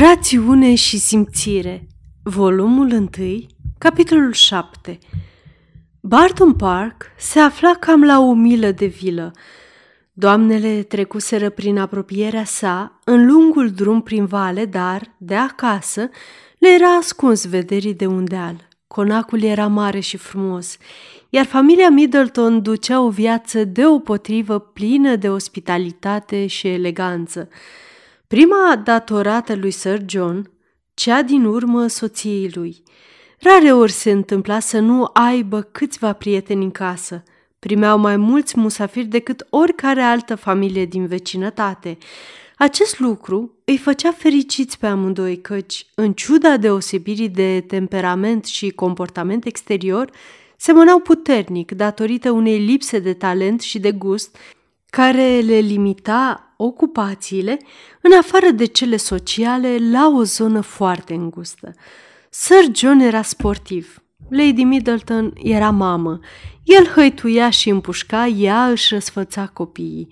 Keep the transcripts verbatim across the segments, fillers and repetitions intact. Rațiune și simțire, volumul unu, capitolul șapte. Barton Park se afla cam la o milă de vilă. Doamnele trecuseră prin apropierea sa în lungul drum prin vale, dar, de acasă, le era ascuns vederii de undeal. Conacul era mare și frumos, iar familia Middleton ducea o viață deopotrivă plină de ospitalitate și eleganță. Prima datorată lui Sir John, cea din urmă soției lui. Rare ori se întâmpla să nu aibă câțiva prieteni în casă. Primeau mai mulți musafiri decât oricare altă familie din vecinătate. Acest lucru îi făcea fericiți pe amândoi căci, în ciuda deosebirii de temperament și comportament exterior, semănau puternic datorită unei lipse de talent și de gust care le limita ocupațiile, în afară de cele sociale, la o zonă foarte îngustă. Sir John era sportiv, Lady Middleton era mamă, el hăituia și împușca, ea își răsfăța copiii.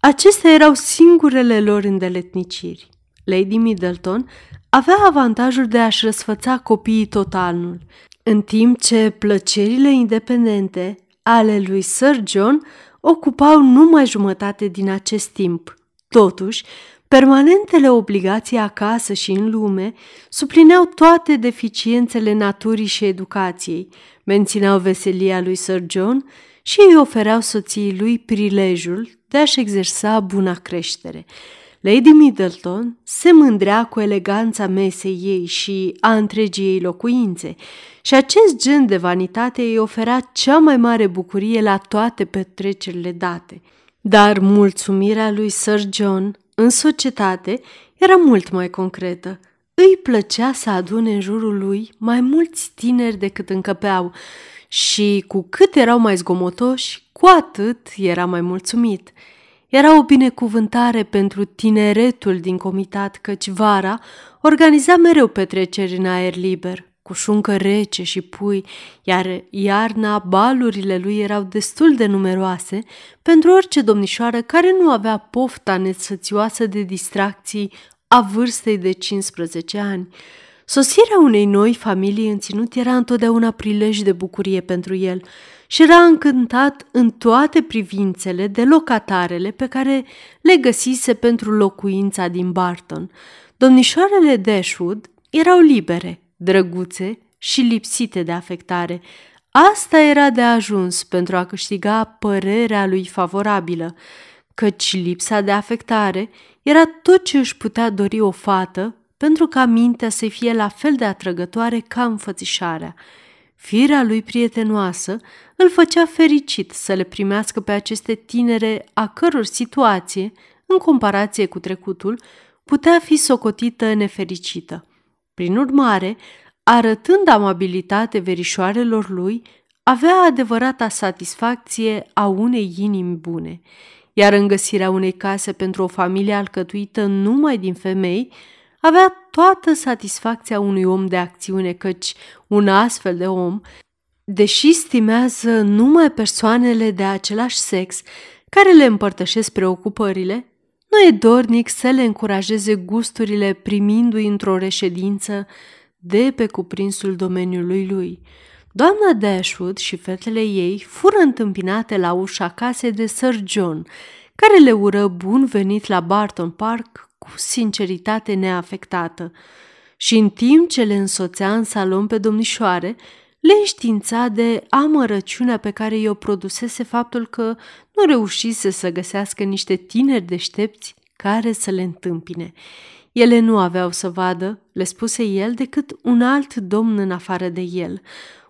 Acestea erau singurele lor îndeletniciri. Lady Middleton avea avantajul de a-și răsfăța copiii tot anul, în timp ce plăcerile independente ale lui Sir John ocupau numai jumătate din acest timp. Totuși, permanentele obligații acasă și în lume suplineau toate deficiențele naturii și educației, mențineau veselia lui Sir John și îi ofereau soției lui prilejul de a-și exersa buna creștere. Lady Middleton se mândrea cu eleganța mesei ei și a întregii ei locuințe și acest gen de vanitate îi oferea cea mai mare bucurie la toate petrecerile date. Dar mulțumirea lui Sir John în societate era mult mai concretă. Îi plăcea să adune în jurul lui mai mulți tineri decât încăpeau și cu cât erau mai zgomotoși, cu atât era mai mulțumit. Era o binecuvântare pentru tineretul din comitat, căci vara organiza mereu petreceri în aer liber, cu șuncă rece și pui, iar iarna balurile lui erau destul de numeroase pentru orice domnișoară care nu avea pofta nesățioasă de distracții a vârstei de cincisprezece ani. Sosirea unei noi familii în ținut era întotdeauna prilej de bucurie pentru el și era încântat în toate privințele de locatarele pe care le găsise pentru locuința din Barton. Domnișoarele Dashwood erau libere, drăguțe și lipsite de afectare. Asta era de ajuns pentru a câștiga părerea lui favorabilă, căci lipsa de afectare era tot ce își putea dori o fată pentru ca mintea să fie la fel de atrăgătoare ca înfățișarea. Firea lui prietenoasă îl făcea fericit să le primească pe aceste tinere, a căror situație, în comparație cu trecutul, putea fi socotită nefericită. Prin urmare, arătând amabilitate verișoarelor lui, avea adevărata satisfacție a unei inimi bune, iar în găsirea unei case pentru o familie alcătuită numai din femei, avea toată satisfacția unui om de acțiune, căci un astfel de om, deși stimează numai persoanele de același sex care le împărtășesc preocupările, nu e dornic să le încurajeze gusturile primindu-i într-o reședință de pe cuprinsul domeniului lui. Doamna Dashwood și fetele ei fură întâmpinate la ușa casei de Sir John, care le ură bun venit la Barton Park cu sinceritate neafectată și, în timp ce le însoțea în salon pe domnișoare, le înștiința de amărăciunea pe care i-o produsese faptul că nu reușise să găsească niște tineri deștepți care să le întâmpine. Ele nu aveau să vadă, le spuse el, decât un alt domn în afară de el,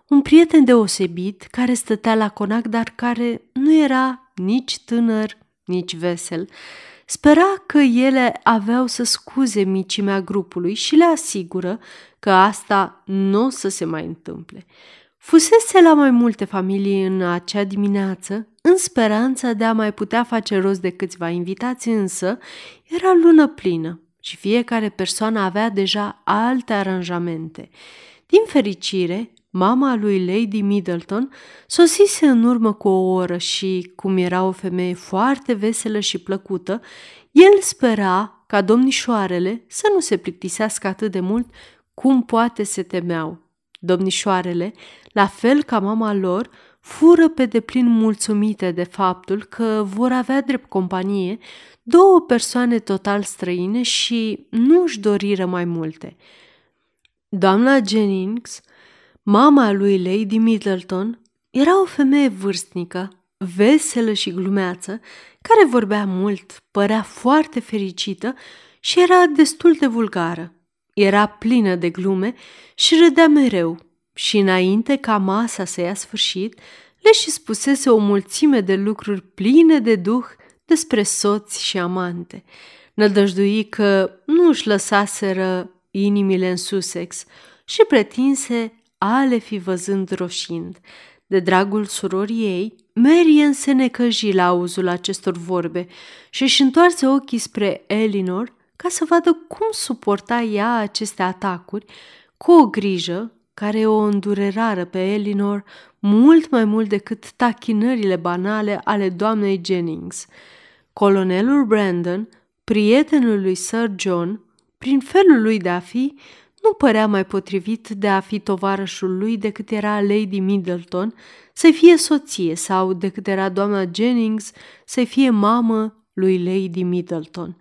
un prieten deosebit care stătea la conac, dar care nu era nici tânăr, nici vesel. Spera că ele aveau să scuze micimea grupului și le asigură că asta nu o să se mai întâmple. Fusese la mai multe familii în acea dimineață, în speranța de a mai putea face rost de câțiva invitați, însă era lună plină și fiecare persoană avea deja alte aranjamente. Din fericire, mama lui Lady Middleton sosise în urmă cu o oră și, cum era o femeie foarte veselă și plăcută, el spera ca domnișoarele să nu se plictisească atât de mult cum poate se temeau. Domnișoarele, la fel ca mama lor, fură pe deplin mulțumite de faptul că vor avea drept companie două persoane total străine și nu își doriră mai multe. Doamna Jennings, mama lui Lady Middleton, era o femeie vârstnică, veselă și glumeață, care vorbea mult, părea foarte fericită și era destul de vulgară. Era plină de glume și râdea mereu și înainte ca masa să ia sfârșit, le și spusese o mulțime de lucruri pline de duh despre soți și amante. Nădăjdui că nu își lăsaseră inimile în Sussex și pretinse a le fi văzând roșind. De dragul surorii ei, Marianne se necăji la auzul acestor vorbe și își întoarse ochii spre Elinor ca să vadă cum suporta ea aceste atacuri, cu o grijă care o îndurerară pe Elinor mult mai mult decât tachinările banale ale doamnei Jennings. Colonelul Brandon, prietenul lui Sir John, prin felul lui de a fi, nu părea mai potrivit de a fi tovarășul lui decât era Lady Middleton să fie soție sau decât era doamna Jennings să fie mamă lui Lady Middleton.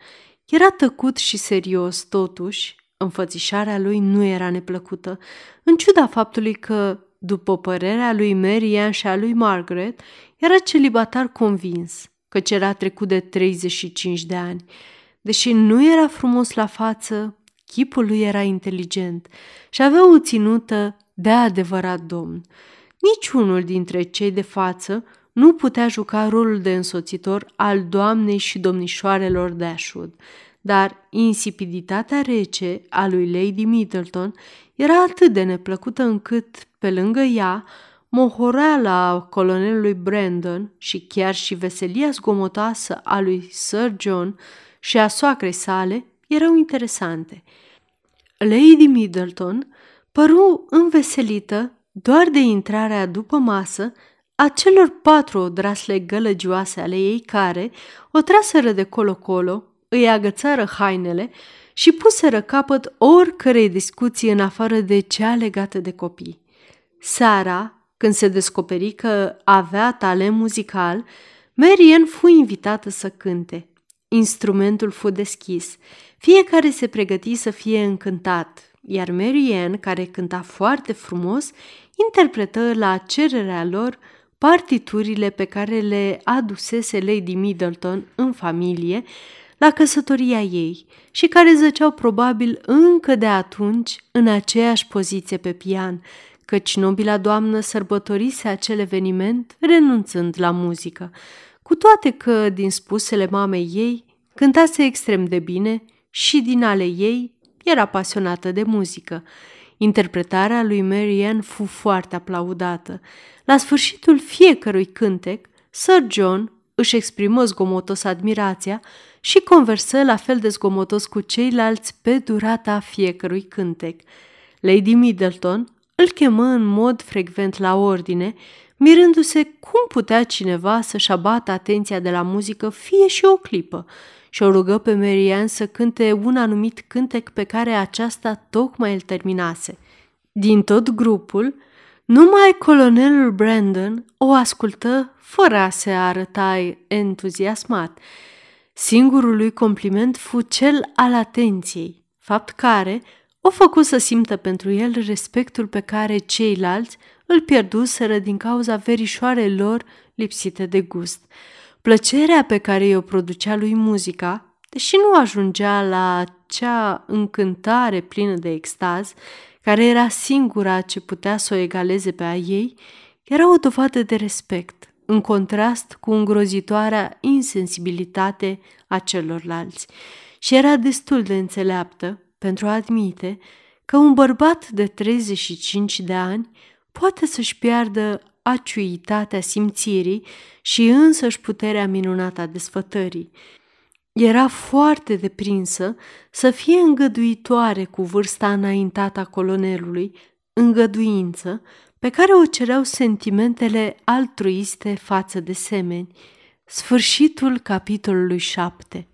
Era tăcut și serios, totuși, înfățișarea lui nu era neplăcută, în ciuda faptului că, după părerea lui Marianne și a lui Margaret, era celibatar convins, căci era trecut de treizeci și cinci de ani. Deși nu era frumos la față, chipul lui era inteligent și avea o ținută de adevărat domn. Niciunul dintre cei de față nu putea juca rolul de însoțitor al doamnei și domnișoarelor Dashwood, dar insipiditatea rece a lui Lady Middleton era atât de neplăcută încât, pe lângă ea, mohoreala colonelului Brandon și chiar și veselia zgomotoasă a lui Sir John și a soacrei sale erau interesante. Lady Middleton păru înveselită doar de intrarea după masă a celor patru odrasle gălăgioase ale ei care o traseră de colo-colo, îi agățară hainele și puseră capăt oricărei discuții în afară de cea legată de copii. Seara, când se descoperi că avea talent muzical, Marianne fu invitată să cânte. Instrumentul fu deschis. Fiecare se pregăti să fie încântat, iar Marianne, care cânta foarte frumos, interpretă la cererea lor partiturile pe care le adusese Lady Middleton în familie la căsătoria ei și care zăceau probabil încă de atunci în aceeași poziție pe pian, căci nobila doamnă sărbătorise acel eveniment renunțând la muzică, cu toate că, din spusele mamei ei, cântase extrem de bine și din ale ei era pasionată de muzică. Interpretarea lui Marianne fu foarte aplaudată. La sfârșitul fiecărui cântec, Sir John își exprimă zgomotos admirația și conversă la fel de zgomotos cu ceilalți pe durata fiecărui cântec. Lady Middleton îl chemă în mod frecvent la ordine, mirându-se cum putea cineva să-și abată atenția de la muzică fie și o clipă, și o rugă pe Marianne să cânte un anumit cântec pe care aceasta tocmai îl terminase. Din tot grupul, numai colonelul Brandon o ascultă fără a se arăta entuziasmat. Singurul lui compliment fu cel al atenției, fapt care o făcu să simtă pentru el respectul pe care ceilalți îl pierduseră din cauza verișoarelor lipsite de gust. Plăcerea pe care i-o producea lui muzica, deși nu ajungea la acea încântare plină de extaz, care era singura ce putea să o egaleze pe a ei, era o dovadă de respect, în contrast cu îngrozitoarea insensibilitate a celorlalți. Și era destul de înțeleaptă pentru a admite că un bărbat de treizeci și cinci de ani poate să-și piardă acuitatea simțirii și însăși puterea minunată a desfătării. Era foarte deprinsă să fie îngăduitoare cu vârsta înaintată a colonelului, îngăduință pe care o cereau sentimentele altruiste față de semeni. Sfârșitul capitolului șapte.